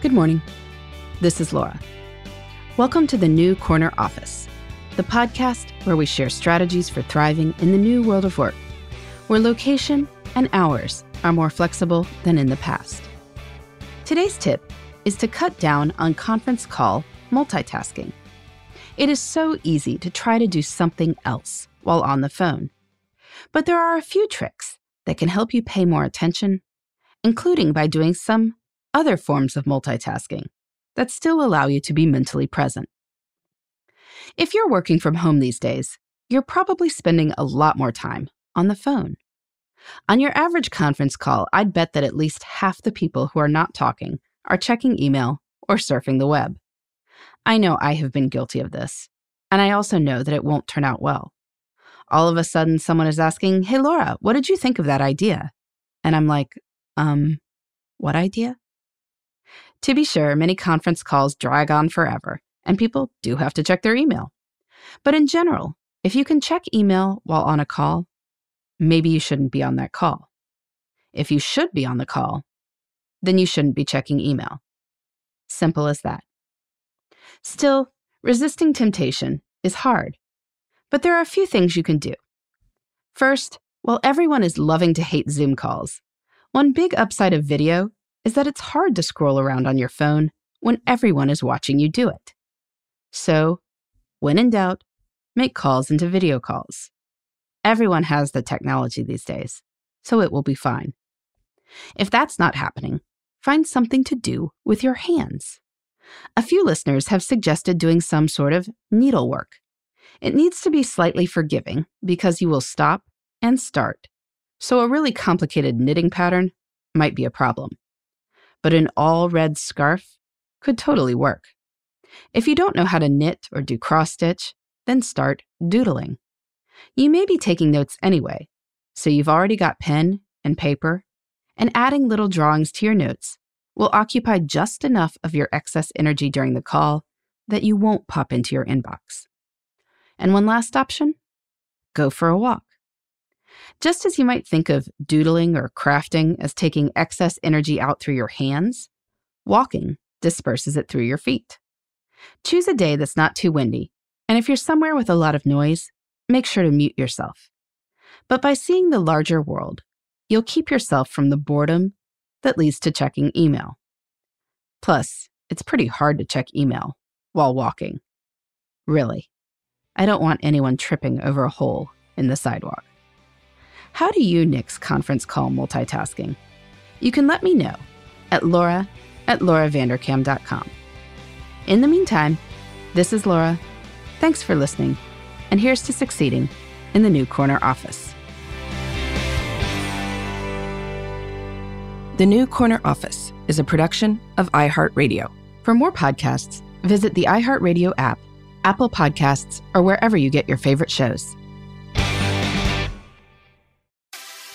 Good morning. This is Laura. Welcome to the New Corner Office, the podcast where we share strategies for thriving in the new world of work, where location and hours are more flexible than in the past. Today's tip is to cut down on conference call multitasking. It is so easy to try to do something else while on the phone, but there are a few tricks that can help you pay more attention, including by doing some other forms of multitasking that still allow you to be mentally present. If you're working from home these days, you're probably spending a lot more time on the phone. On your average conference call, I'd bet that at least half the people who are not talking are checking email or surfing the web. I know I have been guilty of this, and I also know that it won't turn out well. All of a sudden, someone is asking, "Hey, Laura, what did you think of that idea?" And I'm like, what idea?" To be sure, many conference calls drag on forever, and people do have to check their email. But in general, if you can check email while on a call, maybe you shouldn't be on that call. If you should be on the call, then you shouldn't be checking email. Simple as that. Still, resisting temptation is hard, but there are a few things you can do. First, while everyone is loving to hate Zoom calls, one big upside of video is that it's hard to scroll around on your phone when everyone is watching you do it. So, when in doubt, make calls into video calls. Everyone has the technology these days, so it will be fine. If that's not happening, find something to do with your hands. A few listeners have suggested doing some sort of needlework. It needs to be slightly forgiving because you will stop and start, so a really complicated knitting pattern might be a problem. But an all-red scarf could totally work. If you don't know how to knit or do cross-stitch, then start doodling. You may be taking notes anyway, so you've already got pen and paper, and adding little drawings to your notes will occupy just enough of your excess energy during the call that you won't pop into your inbox. And one last option, go for a walk. Just as you might think of doodling or crafting as taking excess energy out through your hands, walking disperses it through your feet. Choose a day that's not too windy, and if you're somewhere with a lot of noise, make sure to mute yourself. But by seeing the larger world, you'll keep yourself from the boredom that leads to checking email. Plus, it's pretty hard to check email while walking. Really, I don't want anyone tripping over a hole in the sidewalk. How do you nix conference call multitasking? You can let me know at laura@lauravanderkam.com. In the meantime, this is Laura. Thanks for listening, and here's to succeeding in the New Corner Office. The New Corner Office is a production of iHeartRadio. For more podcasts, visit the iHeartRadio app, Apple Podcasts, or wherever you get your favorite shows.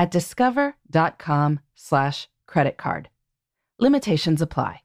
at discover.com/creditcard. Limitations apply.